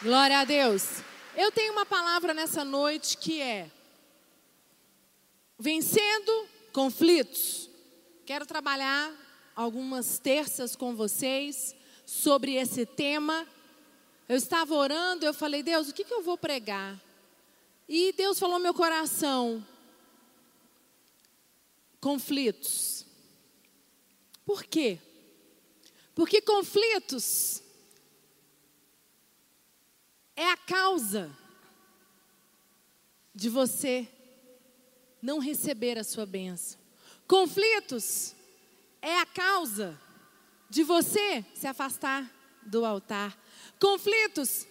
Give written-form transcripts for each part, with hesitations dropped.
Glória a Deus. Eu tenho uma palavra nessa noite que é vencendo conflitos. Quero trabalhar algumas terças com vocês sobre esse tema. Eu estava orando, eu falei, Deus, o que eu vou pregar? E Deus falou no meu coração, conflitos. Por quê? Porque conflitos é a causa de você não receber a sua bênção. Conflitos é a causa de você se afastar do altar. Conflitos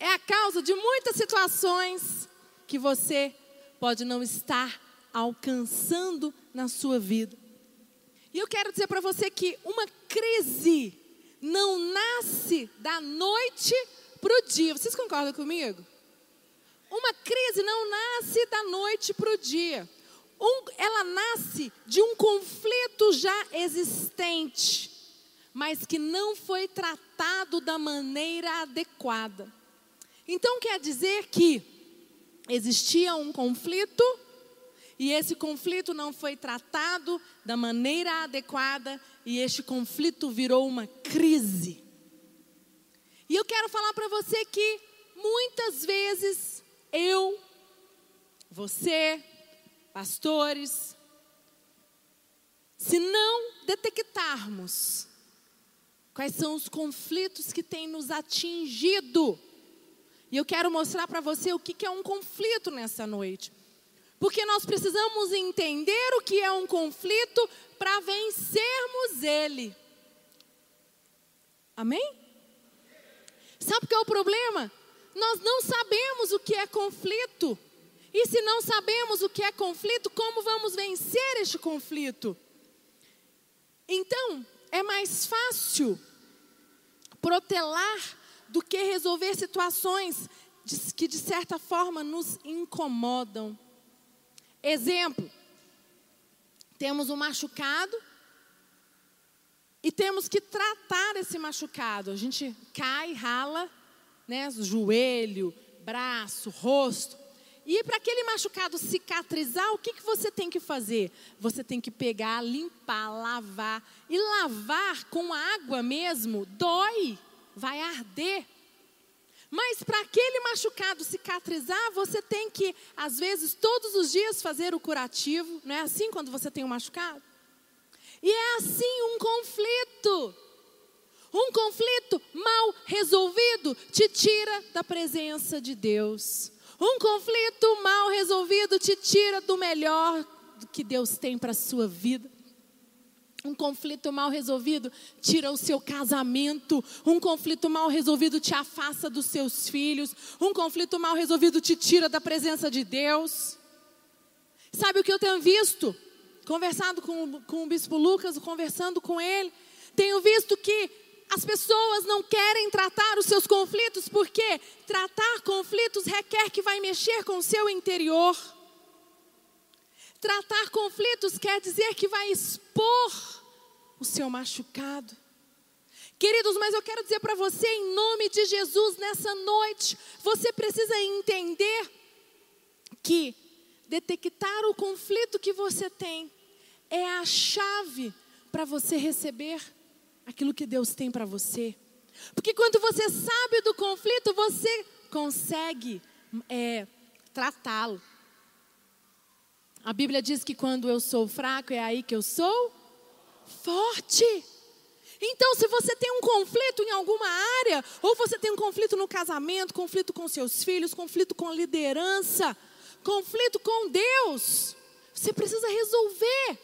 é a causa de muitas situações que você pode não estar alcançando na sua vida. E eu quero dizer para você que uma crise não nasce da noite para o dia. Vocês concordam comigo? Uma crise não nasce da noite para o dia. Ela nasce de um conflito já existente, mas que não foi tratado da maneira adequada. Então quer dizer que existia um conflito e esse conflito não foi tratado da maneira adequada e este conflito virou uma crise. E eu quero falar para você que muitas vezes eu, você, pastores, se não detectarmos quais são os conflitos que têm nos atingido. E eu quero mostrar para você o que é um conflito nessa noite. Porque nós precisamos entender o que é um conflito para vencermos ele. Amém? Sabe o que é o problema? Nós não sabemos o que é conflito. E se não sabemos o que é conflito, como vamos vencer este conflito? Então, é mais fácil protelar do que resolver situações que de certa forma nos incomodam. Exemplo, temos um machucado e temos que tratar esse machucado. A gente cai, rala, né, joelho, braço, rosto. E para aquele machucado cicatrizar, o que você tem que fazer? Você tem que pegar, limpar, lavar. E lavar com água mesmo dói, vai arder. Mas para aquele machucado cicatrizar, você tem que, às vezes, todos os dias fazer o curativo. Não é assim quando você tem um machucado? E é assim um conflito. Um conflito mal resolvido te tira da presença de Deus. Um conflito mal resolvido te tira do melhor que Deus tem para a sua vida. Um conflito mal resolvido tira o seu casamento. Um conflito mal resolvido te afasta dos seus filhos. Um conflito mal resolvido te tira da presença de Deus. Sabe o que eu tenho visto? Conversado com o Bispo Lucas, conversando com ele. Tenho visto que as pessoas não querem tratar os seus conflitos, porque tratar conflitos requer que vai mexer com o seu interior. Tratar conflitos quer dizer que vai expor o seu machucado. Queridos, mas eu quero dizer para você, em nome de Jesus, nessa noite, você precisa entender que detectar o conflito que você tem é a chave para você receber aquilo que Deus tem para você. Porque quando você sabe do conflito, você consegue tratá-lo. A Bíblia diz que quando eu sou fraco, é aí que eu sou forte. Então, se você tem um conflito em alguma área, ou você tem um conflito no casamento, conflito com seus filhos, conflito com liderança, conflito com Deus, você precisa resolver.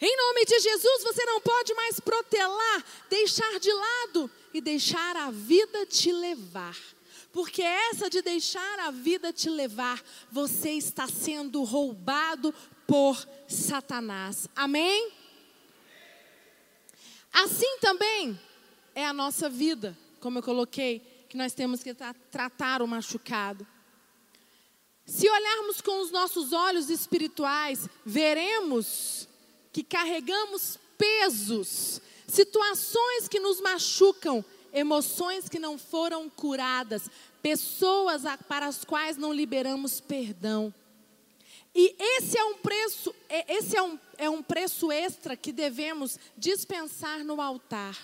Em nome de Jesus, você não pode mais protelar, deixar de lado e deixar a vida te levar. Porque essa de deixar a vida te levar, você está sendo roubado por Satanás. Amém? Assim também é a nossa vida, como eu coloquei, que nós temos que tratar o machucado. Se olharmos com os nossos olhos espirituais, veremos que carregamos pesos, situações que nos machucam emoções que não foram curadas, pessoas para as quais não liberamos perdão. E esse é um preço extra que devemos dispensar no altar.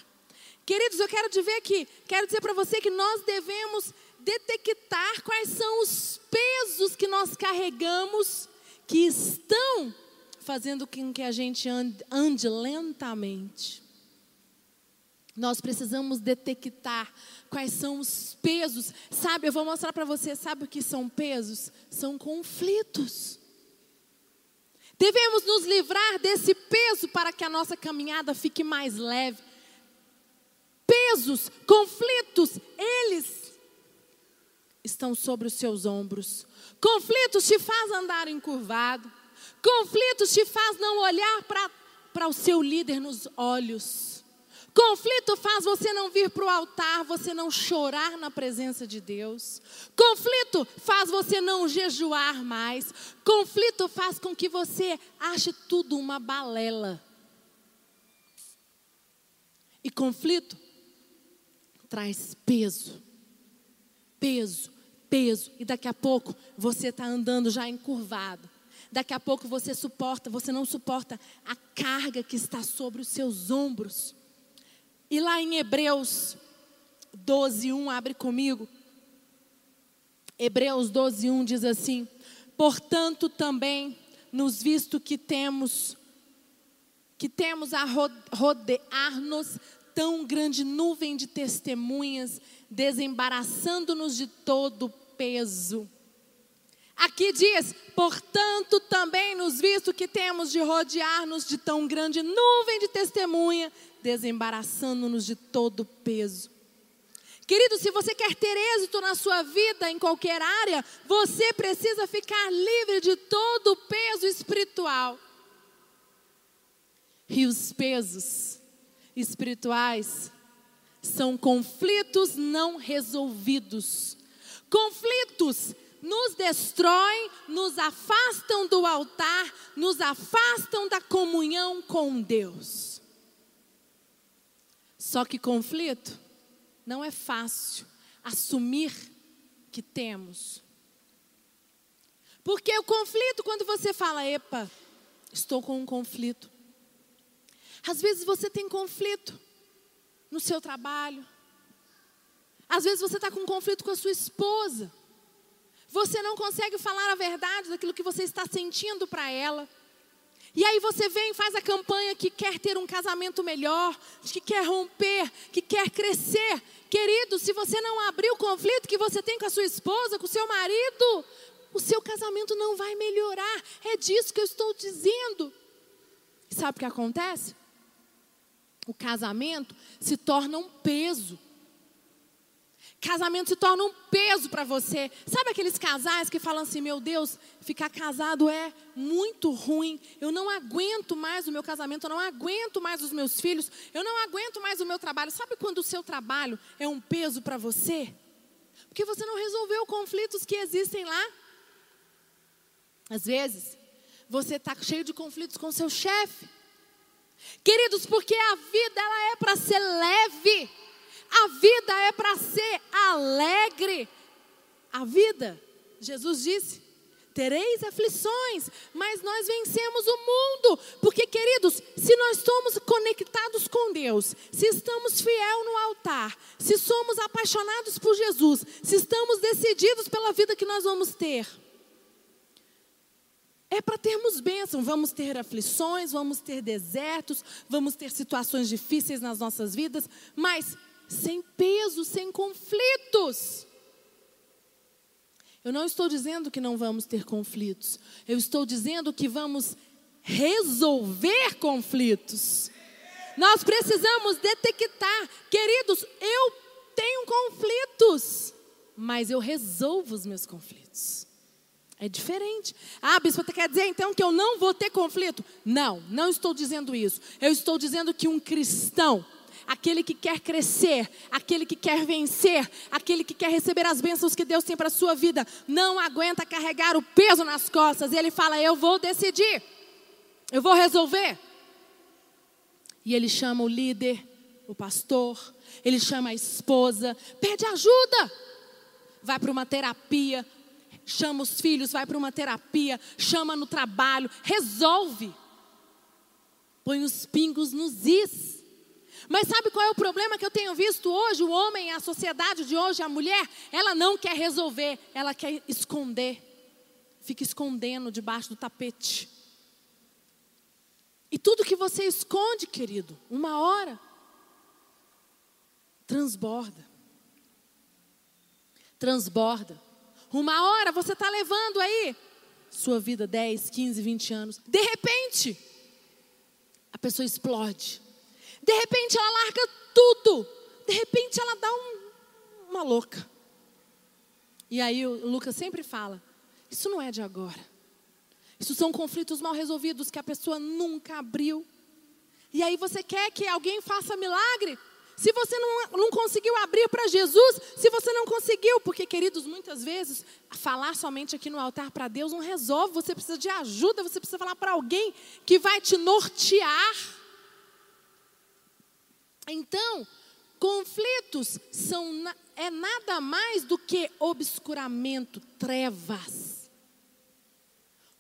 Queridos, eu quero dizer para você que nós devemos detectar quais são os pesos que nós carregamos, que estão fazendo com que a gente ande lentamente. Nós precisamos detectar quais são os pesos. Sabe, eu vou mostrar para você, sabe o que são pesos? São conflitos. Devemos nos livrar desse peso para que a nossa caminhada fique mais leve. Pesos, conflitos, eles estão sobre os seus ombros. Conflitos te faz andar encurvado. Conflitos te faz não olhar para o seu líder nos olhos. Conflito faz você não vir para o altar, você não chorar na presença de Deus. Conflito faz você não jejuar mais. Conflito faz com que você ache tudo uma balela. E conflito traz peso. Peso, peso. E daqui a pouco você está andando já encurvado. Daqui a pouco você não suporta a carga que está sobre os seus ombros. E lá em Hebreus 12:1, abre comigo. Hebreus 12:1 diz assim: portanto também, nos visto que temos a rodear-nos tão grande nuvem de testemunhas, desembaraçando-nos de todo peso. Aqui diz, portanto também nos visto que temos de rodear-nos de tão grande nuvem de testemunha, desembaraçando-nos de todo peso. Querido, se você quer ter êxito na sua vida, em qualquer área, você precisa ficar livre de todo o peso espiritual. E os pesos espirituais são conflitos não resolvidos. Conflitos nos destroem, nos afastam do altar, nos afastam da comunhão com Deus. Só que conflito não é fácil assumir que temos. Porque o conflito, quando você fala, epa, estou com um conflito. Às vezes você tem conflito no seu trabalho. Às vezes você está com um conflito com a sua esposa. Você não consegue falar a verdade daquilo que você está sentindo para ela. E aí você vem e faz a campanha que quer ter um casamento melhor, que quer romper, que quer crescer. Querido, se você não abrir o conflito que você tem com a sua esposa, com o seu marido, o seu casamento não vai melhorar. É disso que eu estou dizendo. E sabe o que acontece? O casamento se torna um peso. Casamento se torna um peso para você. Sabe aqueles casais que falam assim, meu Deus, ficar casado é muito ruim. Eu não aguento mais o meu casamento, eu não aguento mais os meus filhos, eu não aguento mais o meu trabalho. Sabe quando o seu trabalho é um peso para você? Porque você não resolveu conflitos que existem lá. Às vezes, você está cheio de conflitos com seu chefe. Queridos, porque a vida ela é para ser leve. A vida é para ser alegre. A vida, Jesus disse, tereis aflições, mas nós vencemos o mundo. Porque, queridos, se nós estamos conectados com Deus, se estamos fiel no altar, se somos apaixonados por Jesus, se estamos decididos pela vida que nós vamos ter, é para termos bênção. Vamos ter aflições, vamos ter desertos, vamos ter situações difíceis nas nossas vidas, mas sem peso, sem conflitos. Eu não estou dizendo que não vamos ter conflitos. Eu estou dizendo que vamos resolver conflitos. Nós precisamos detectar. Queridos, eu tenho conflitos, mas eu resolvo os meus conflitos. É diferente. Ah, bispo, você quer dizer então que eu não vou ter conflito? Não, não estou dizendo isso. Eu estou dizendo que um cristão, aquele que quer crescer, aquele que quer vencer, aquele que quer receber as bênçãos que Deus tem para a sua vida, não aguenta carregar o peso nas costas. E ele fala, eu vou decidir, eu vou resolver. E ele chama o líder, o pastor, ele chama a esposa, pede ajuda, vai para uma terapia, chama os filhos, vai para uma terapia, chama no trabalho, resolve. Põe os pingos nos is. Mas sabe qual é o problema que eu tenho visto hoje? O homem, a sociedade de hoje, a mulher, ela não quer resolver, ela quer esconder. Fica escondendo debaixo do tapete. E tudo que você esconde, querido, uma hora, transborda. Transborda. Uma hora você está levando aí sua vida 10, 15, 20 anos. De repente, a pessoa explode. De repente ela larga tudo. De repente ela dá uma louca. E aí o Lucas sempre fala, isso não é de agora. Isso são conflitos mal resolvidos que a pessoa nunca abriu. E aí você quer que alguém faça milagre? Se você não conseguiu abrir para Jesus, se você não conseguiu, porque queridos, muitas vezes, falar somente aqui no altar para Deus não resolve, você precisa de ajuda, você precisa falar para alguém que vai te nortear. Então, conflitos é nada mais do que obscuramento, trevas.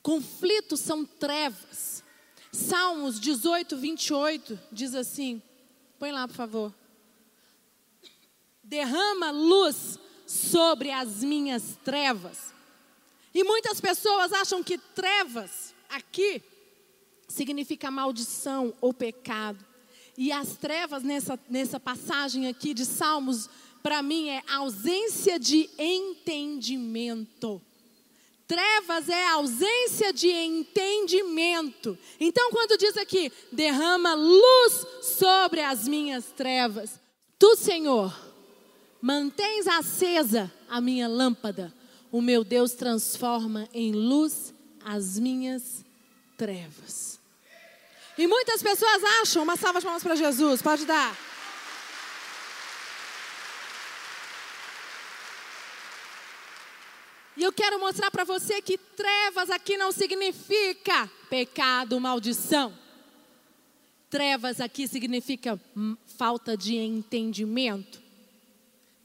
Conflitos são trevas. Salmos 18, 28 diz assim, põe lá por favor. Derrama luz sobre as minhas trevas. E muitas pessoas acham que trevas aqui significa maldição ou pecado. E as trevas nessa passagem aqui de Salmos, para mim é ausência de entendimento. Trevas é ausência de entendimento. Então quando diz aqui, derrama luz sobre as minhas trevas. Tu, Senhor, mantens acesa a minha lâmpada. O meu Deus transforma em luz as minhas trevas. E muitas pessoas acham, uma salva de palmas para Jesus, pode dar. E eu quero mostrar para você que trevas aqui não significa pecado, maldição. Trevas aqui significa falta de entendimento.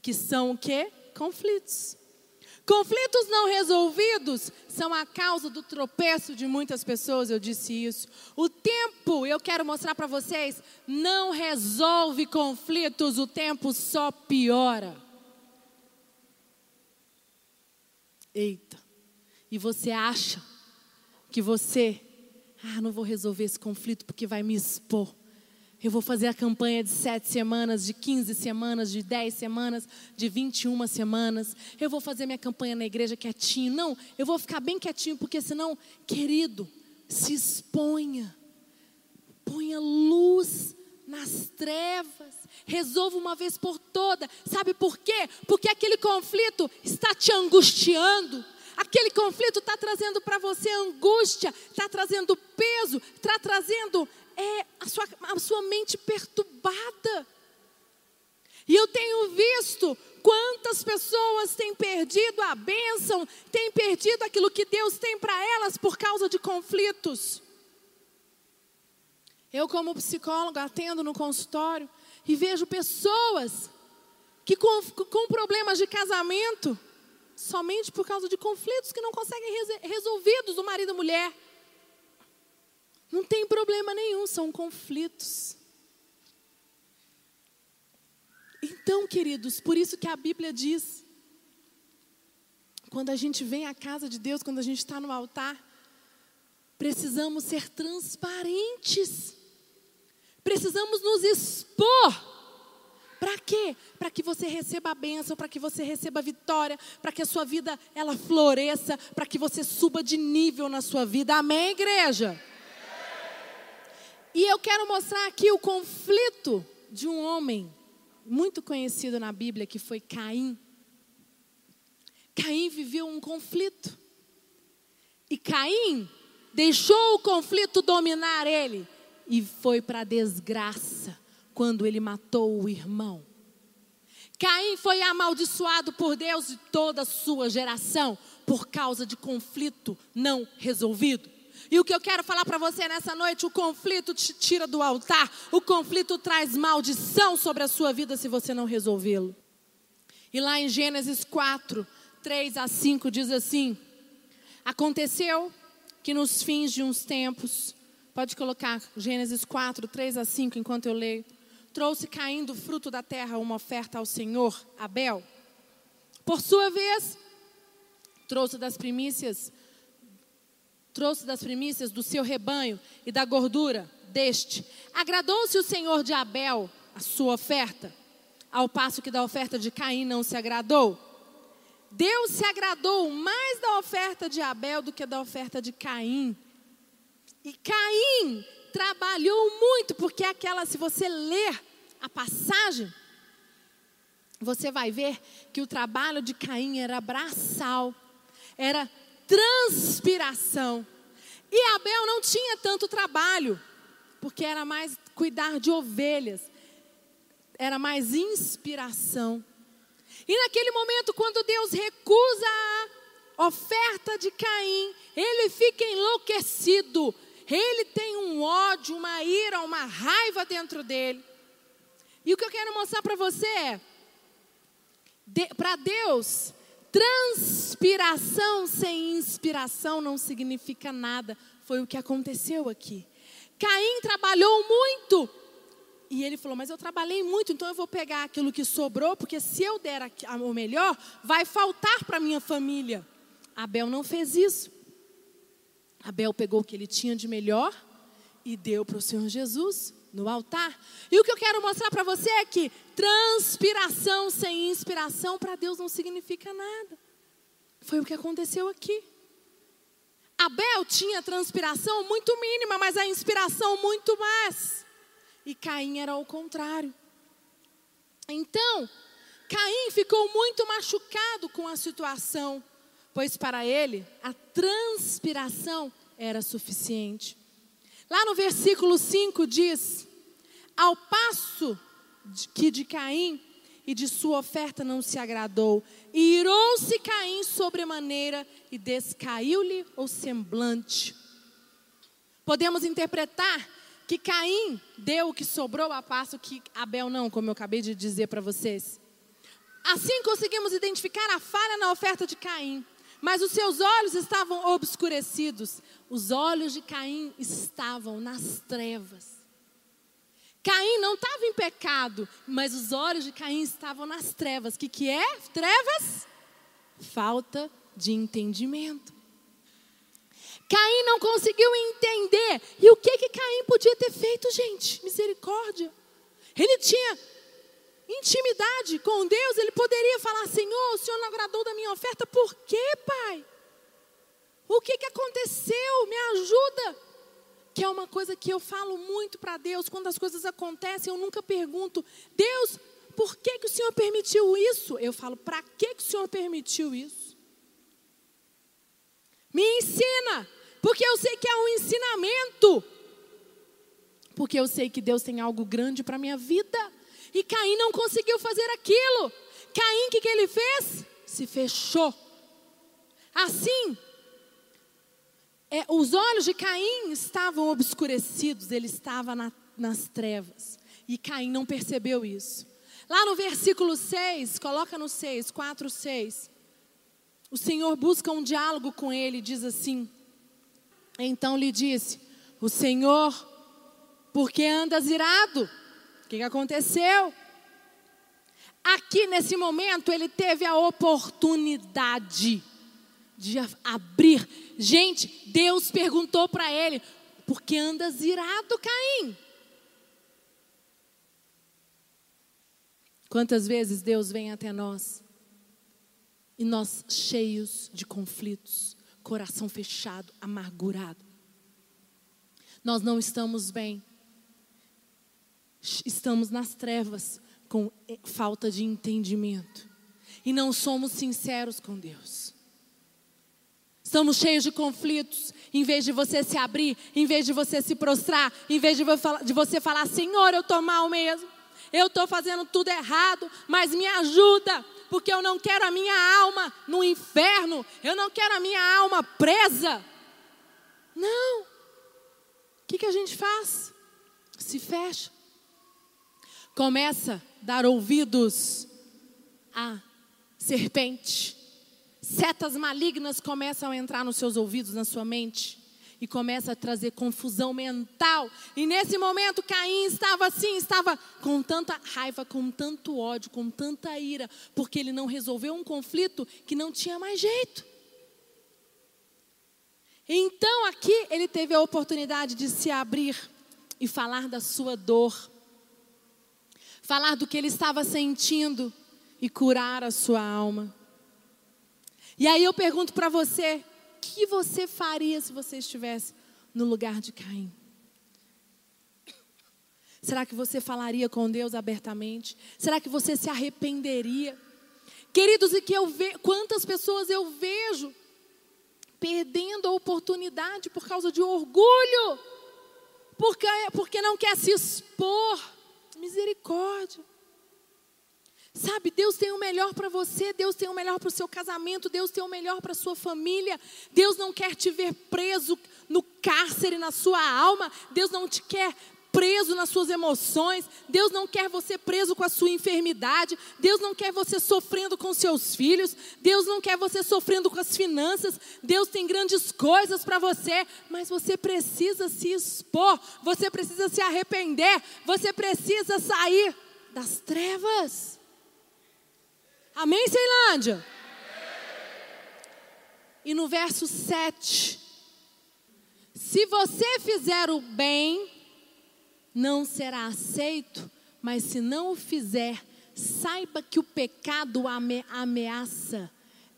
Que são o quê? Conflitos. Conflitos não resolvidos são a causa do tropeço de muitas pessoas, eu disse isso. O tempo, eu quero mostrar para vocês, não resolve conflitos, o tempo só piora. Eita, e você acha que você, não vou resolver esse conflito porque vai me expor. Eu vou fazer a campanha de 7 semanas, de 15 semanas, de 10 semanas, de 21 semanas. Eu vou fazer minha campanha na igreja quietinho. Não, eu vou ficar bem quietinho, porque senão, querido, se exponha. Ponha luz nas trevas. Resolva uma vez por toda. Sabe por quê? Porque aquele conflito está te angustiando. Aquele conflito está trazendo para você angústia, está trazendo peso, está trazendo a sua mente perturbada. E eu tenho visto quantas pessoas têm perdido a bênção, têm perdido aquilo que Deus tem para elas por causa de conflitos. Eu, como psicóloga, atendo no consultório e vejo pessoas que com problemas de casamento, somente por causa de conflitos que não conseguem resolvidos do marido e mulher. Não tem problema nenhum, são conflitos. Então, queridos, por isso que a Bíblia diz, quando a gente vem à casa de Deus, quando a gente está no altar, precisamos ser transparentes. Precisamos nos expor. Para quê? Para que você receba a bênção, para que você receba a vitória, para que a sua vida, ela floresça, para que você suba de nível na sua vida. Amém, igreja? E eu quero mostrar aqui o conflito de um homem muito conhecido na Bíblia, que foi Caim. Caim viveu um conflito. E Caim deixou o conflito dominar ele e foi para a desgraça. Quando ele matou o irmão, Caim foi amaldiçoado por Deus e toda a sua geração por causa de conflito não resolvido. E o que eu quero falar para você nessa noite, o conflito te tira do altar. O conflito traz maldição sobre a sua vida se você não resolvê-lo. E lá em Gênesis 4, 3 a 5 diz assim: aconteceu que nos fins de uns tempos, pode colocar Gênesis 4, 3 a 5 enquanto eu leio. Trouxe Caim do fruto da terra uma oferta ao Senhor, Abel. Por sua vez, trouxe das primícias do seu rebanho e da gordura deste. Agradou-se o Senhor de Abel a sua oferta, ao passo que da oferta de Caim não se agradou. Deus se agradou mais da oferta de Abel do que da oferta de Caim. E Caim trabalhou muito, porque aquela, se você ler a passagem, você vai ver que o trabalho de Caim era braçal, era transpiração. E Abel não tinha tanto trabalho, porque era mais cuidar de ovelhas, era mais inspiração. E naquele momento, quando Deus recusa a oferta de Caim, ele fica enlouquecido. Ele tem um ódio, uma ira, uma raiva dentro dele. E o que eu quero mostrar para você é, para Deus, transpiração sem inspiração não significa nada. Foi o que aconteceu aqui. Caim trabalhou muito. E ele falou, mas eu trabalhei muito, então eu vou pegar aquilo que sobrou, porque se eu der o melhor, vai faltar para minha família. Abel não fez isso. Abel pegou o que ele tinha de melhor e deu para o Senhor Jesus no altar. E o que eu quero mostrar para você é que transpiração sem inspiração para Deus não significa nada. Foi o que aconteceu aqui. Abel tinha transpiração muito mínima, mas a inspiração muito mais. E Caim era ao contrário. Então, Caim ficou muito machucado com a situação, pois para ele a transpiração era suficiente. Lá no versículo 5 diz: ao passo que de Caim e de sua oferta não se agradou, e irou-se Caim sobremaneira e descaiu-lhe o semblante. Podemos interpretar que Caim deu o que sobrou, a passo que Abel não, como eu acabei de dizer para vocês. Assim conseguimos identificar a falha na oferta de Caim. Mas os seus olhos estavam obscurecidos. Os olhos de Caim estavam nas trevas. Caim não estava em pecado, mas os olhos de Caim estavam nas trevas. O que é trevas? Falta de entendimento. Caim não conseguiu entender. E o que Caim podia ter feito, gente? Misericórdia. Ele tinha intimidade com Deus. Ele poderia falar: Senhor, o Senhor não agradou da minha oferta. Por quê, Pai? O que aconteceu? Me ajuda. Que é uma coisa que eu falo muito para Deus. Quando as coisas acontecem, eu nunca pergunto: Deus, por que o Senhor permitiu isso? Eu falo: para que o Senhor permitiu isso? Me ensina. Porque eu sei que é um ensinamento. Porque eu sei que Deus tem algo grande para a minha vida. E Caim não conseguiu fazer aquilo. Caim, o que ele fez? Se fechou. Assim, os olhos de Caim estavam obscurecidos. Ele estava nas trevas. E Caim não percebeu isso. Lá no versículo 6, coloca no 6, 4, 6. O Senhor busca um diálogo com ele e diz assim. Então lhe disse: o Senhor, por que andas irado? O que aconteceu? Aqui nesse momento ele teve a oportunidade de abrir. Gente, Deus perguntou para ele: por que andas irado, Caim? Quantas vezes Deus vem até nós e nós cheios de conflitos, coração fechado, amargurado. Nós não estamos bem. Estamos nas trevas com falta de entendimento. E não somos sinceros com Deus. Estamos cheios de conflitos. Em vez de você se abrir, em vez de você se prostrar, em vez de você falar: Senhor, eu estou mal mesmo. Eu estou fazendo tudo errado, mas me ajuda. Porque eu não quero a minha alma no inferno. Eu não quero a minha alma presa. Não. O que a gente faz? Se fecha. Começa a dar ouvidos à serpente. Setas malignas começam a entrar nos seus ouvidos, na sua mente. E começa a trazer confusão mental. E nesse momento Caim estava assim, estava com tanta raiva, com tanto ódio, com tanta ira. Porque ele não resolveu um conflito que não tinha mais jeito. Então aqui ele teve a oportunidade de se abrir e falar da sua dor. Falar do que ele estava sentindo e curar a sua alma. E aí eu pergunto para você, o que você faria se você estivesse no lugar de Caim? Será que você falaria com Deus abertamente? Será que você se arrependeria? Queridos, e que quantas pessoas eu vejo perdendo a oportunidade por causa de orgulho, porque não quer se expor. Misericórdia. Sabe, Deus tem o melhor para você, Deus tem o melhor para o seu casamento, Deus tem o melhor para a sua família. Deus não quer te ver preso no cárcere, na sua alma. Deus não te quer preso nas suas emoções. Deus não quer você preso com a sua enfermidade. Deus não quer você sofrendo com seus filhos. Deus não quer você sofrendo com as finanças. Deus tem grandes coisas para você, mas você precisa se expor. Você precisa se arrepender. Você precisa sair das trevas. Amém, Ceilândia? E no verso 7. Se você fizer o bem, não será aceito, mas se não o fizer, saiba que o pecado ameaça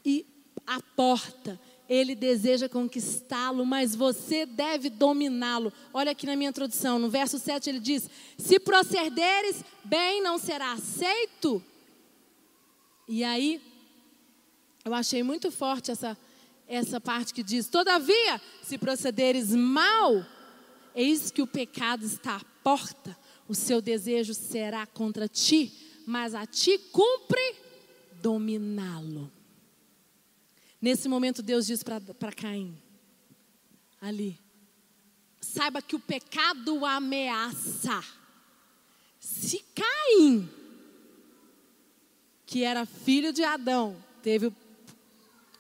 e a porta. Ele deseja conquistá-lo, mas você deve dominá-lo. Olha aqui na minha introdução, no verso 7 ele diz, se procederes bem, não será aceito. E aí, eu achei muito forte essa parte que diz, todavia, se procederes mal, eis que o pecado está à porta, o seu desejo será contra ti, mas a ti cumpre dominá-lo. Nesse momento Deus diz para Caim, ali, saiba que o pecado ameaça. Se Caim, que era filho de Adão,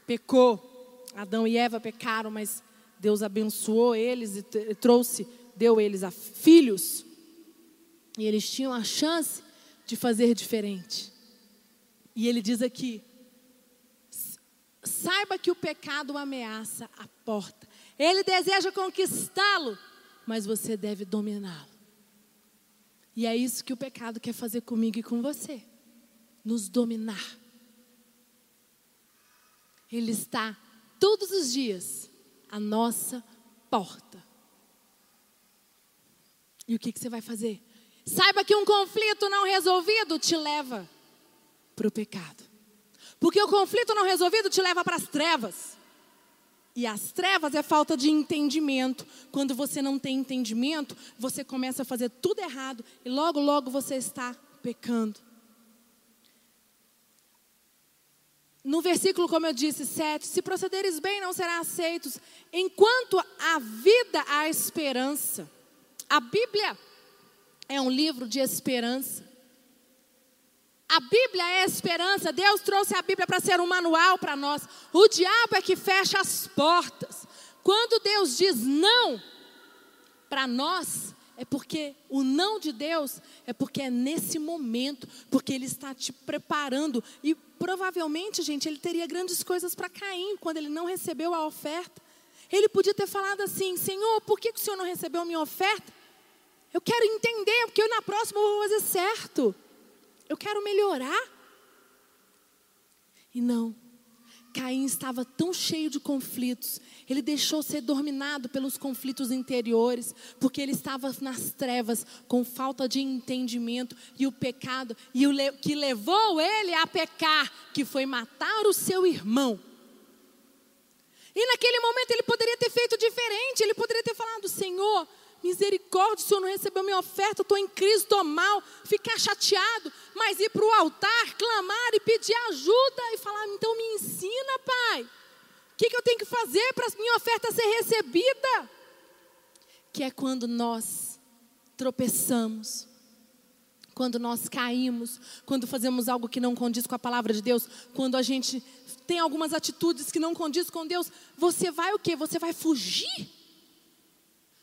pecou. Adão e Eva pecaram, mas Deus abençoou eles e deu eles a filhos. E eles tinham a chance de fazer diferente. E ele diz aqui, saiba que o pecado ameaça a porta. Ele deseja conquistá-lo, mas você deve dominá-lo. E é isso que o pecado quer fazer comigo e com você. Nos dominar. Ele está todos os dias à nossa porta. E o que você vai fazer? Saiba que um conflito não resolvido te leva para o pecado. Porque o conflito não resolvido te leva para as trevas. E as trevas é falta de entendimento. Quando você não tem entendimento, você começa a fazer tudo errado. E logo, logo você está pecando. No versículo, como eu disse, 7, se procederes bem, não será aceitos. Enquanto há vida, há esperança. A Bíblia é um livro de esperança. A Bíblia é esperança. Deus trouxe a Bíblia para ser um manual para nós. O diabo é que fecha as portas. Quando Deus diz não para nós, é porque o não de Deus é porque é nesse momento, porque Ele está te preparando. E provavelmente, gente, ele teria grandes coisas para Caim quando ele não recebeu a oferta. Ele podia ter falado assim, Senhor, por que o Senhor não recebeu a minha oferta? Eu quero entender, porque eu na próxima eu vou fazer certo. Eu quero melhorar. E não. Caim estava tão cheio de conflitos, ele deixou ser dominado pelos conflitos interiores, porque ele estava nas trevas, com falta de entendimento e o pecado, e o que levou ele a pecar, que foi matar o seu irmão. E naquele momento ele poderia ter feito diferente, ele poderia ter falado, Senhor, misericórdia, o Senhor não recebeu minha oferta, eu estou em crise, estou mal, ficar chateado, mas ir para o altar, clamar e pedir ajuda e falar, então me ensina, Pai, o que eu tenho que fazer para a minha oferta ser recebida? Que é quando nós tropeçamos, quando nós caímos, quando fazemos algo que não condiz com a palavra de Deus, quando a gente tem algumas atitudes que não condiz com Deus, você vai o quê? Você vai fugir.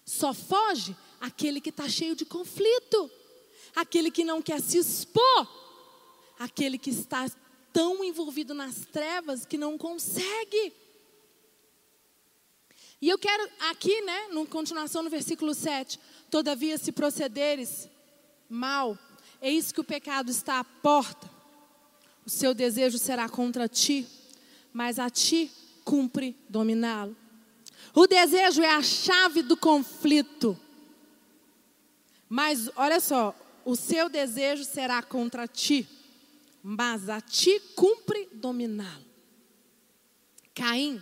Só foge aquele que está cheio de conflito, aquele que não quer se expor, aquele que está tão envolvido nas trevas que não consegue. E eu quero aqui, no continuação no versículo 7, todavia se procederes mal, eis que o pecado está à porta, o seu desejo será contra ti, mas a ti cumpre dominá-lo. O desejo é a chave do conflito, mas olha só, o seu desejo será contra ti, mas a ti cumpre dominá-lo. Caim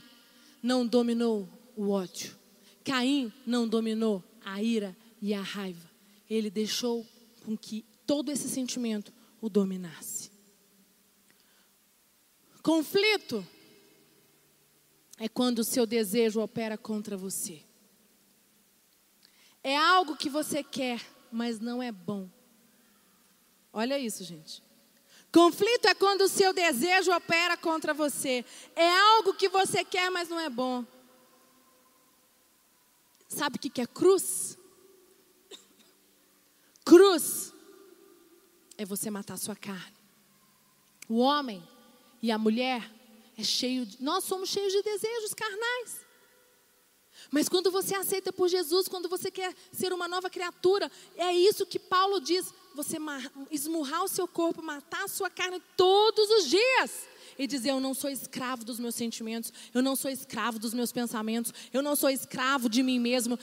não dominou o ódio. Caim não dominou a ira e a raiva. Ele deixou com que todo esse sentimento o dominasse. Conflito é quando o seu desejo opera contra você. É algo que você quer, mas não é bom. Olha isso, gente. Conflito é quando o seu desejo opera contra você. É algo que você quer, mas não é bom. Sabe o que é cruz? Cruz é você matar a sua carne. O homem e a mulher nós somos cheios de desejos carnais. Mas quando você aceita por Jesus, quando você quer ser uma nova criatura, é isso que Paulo diz, você esmurrar o seu corpo, matar a sua carne todos os dias. E dizer, eu não sou escravo dos meus sentimentos, eu não sou escravo dos meus pensamentos, eu não sou escravo de mim mesmo,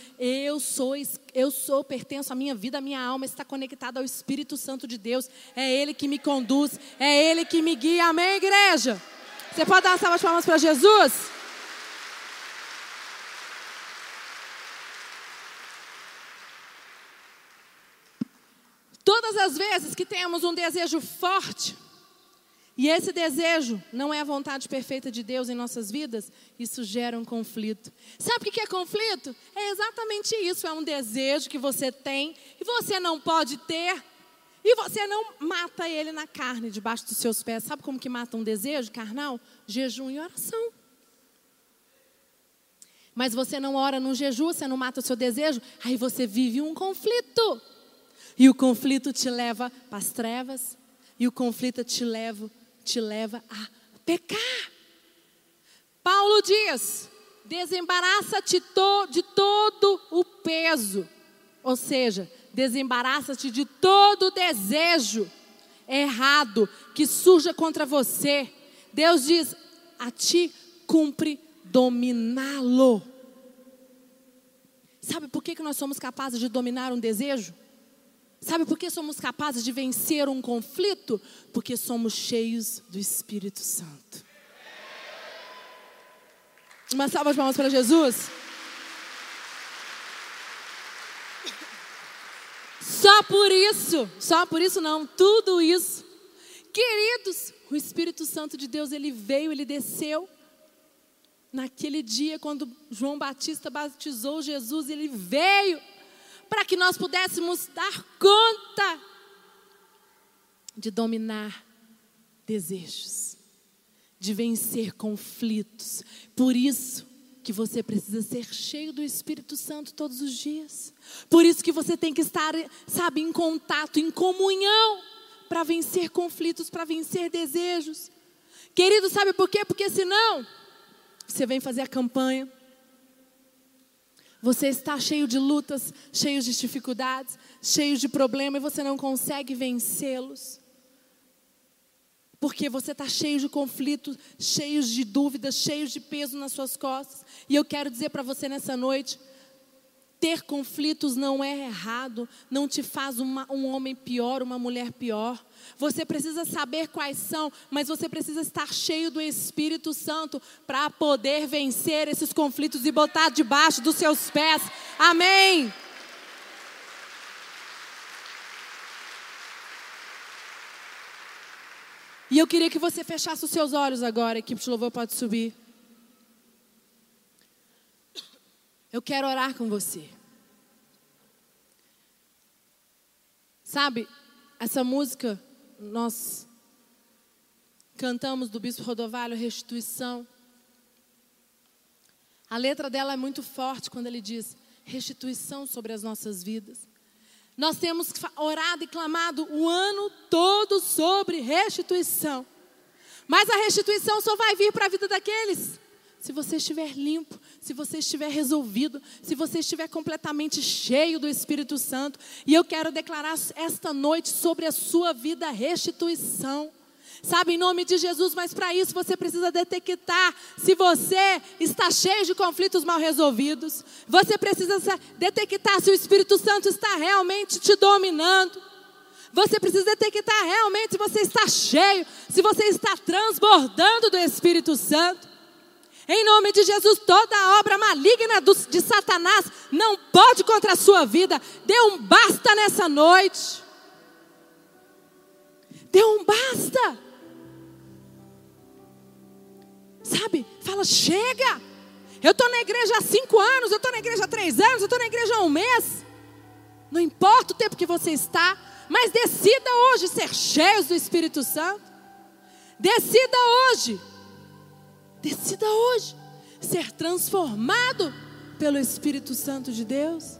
pertenço à minha vida, a minha alma está conectada ao Espírito Santo de Deus, é Ele que me conduz, é Ele que me guia, amém, igreja? Você pode dar uma salva de palmas para Jesus? Todas as vezes que temos um desejo forte, e esse desejo não é a vontade perfeita de Deus em nossas vidas, isso gera um conflito. Sabe o que é conflito? É exatamente isso, é um desejo que você tem e você não pode ter, e você não mata ele na carne, debaixo dos seus pés. Sabe como que mata um desejo carnal? Jejum e oração. Mas você não ora no jejum, você não mata o seu desejo, aí você vive um conflito. E o conflito te leva para as trevas, e o conflito te leva a pecar. Paulo diz, desembaraça-te de todo o peso, ou seja, desembaraça-te de todo o desejo errado que surja contra você. Deus diz, a ti cumpre dominá-lo. Sabe por que nós somos capazes de dominar um desejo? Sabe por que somos capazes de vencer um conflito? Porque somos cheios do Espírito Santo. Uma salva de palmas para Jesus. Só por isso não, tudo isso. Queridos, o Espírito Santo de Deus, ele veio, ele desceu. Naquele dia, quando João Batista batizou Jesus, ele veio para que nós pudéssemos dar conta de dominar desejos, de vencer conflitos. Por isso que você precisa ser cheio do Espírito Santo todos os dias. Por isso que você tem que estar, em contato, em comunhão, para vencer conflitos, para vencer desejos. Querido, sabe por quê? Porque senão, você vem fazer a campanha, você está cheio de lutas, cheio de dificuldades, cheio de problemas, e você não consegue vencê-los. Porque você está cheio de conflitos, cheio de dúvidas, cheio de peso nas suas costas. E eu quero dizer para você nessa noite, ter conflitos não é errado, não te faz um homem pior, uma mulher pior. Você precisa saber quais são, mas você precisa estar cheio do Espírito Santo para poder vencer esses conflitos e botar debaixo dos seus pés. Amém! E eu queria que você fechasse os seus olhos agora, a equipe de louvor pode subir. Eu quero orar com você. Sabe, essa música nós cantamos do Bispo Rodovalho, Restituição. A letra dela é muito forte quando ele diz restituição sobre as nossas vidas. Nós temos orado e clamado o ano todo sobre restituição. Mas a restituição só vai vir para a vida daqueles se você estiver limpo, se você estiver resolvido, se você estiver completamente cheio do Espírito Santo. E eu quero declarar esta noite sobre a sua vida restituição. Sabe, em nome de Jesus, mas para isso você precisa detectar se você está cheio de conflitos mal resolvidos. Você precisa detectar se o Espírito Santo está realmente te dominando. Você precisa detectar realmente se você está cheio, se você está transbordando do Espírito Santo. Em nome de Jesus, toda obra maligna de Satanás não pode contra a sua vida. Dê um basta nessa noite. Dê um basta. Sabe, fala, chega. Eu estou na igreja há 5 anos, eu estou na igreja há 3 anos, eu estou na igreja há 1 mês. Não importa o tempo que você está, mas decida hoje ser cheios do Espírito Santo. Decida hoje. Decida hoje ser transformado pelo Espírito Santo de Deus.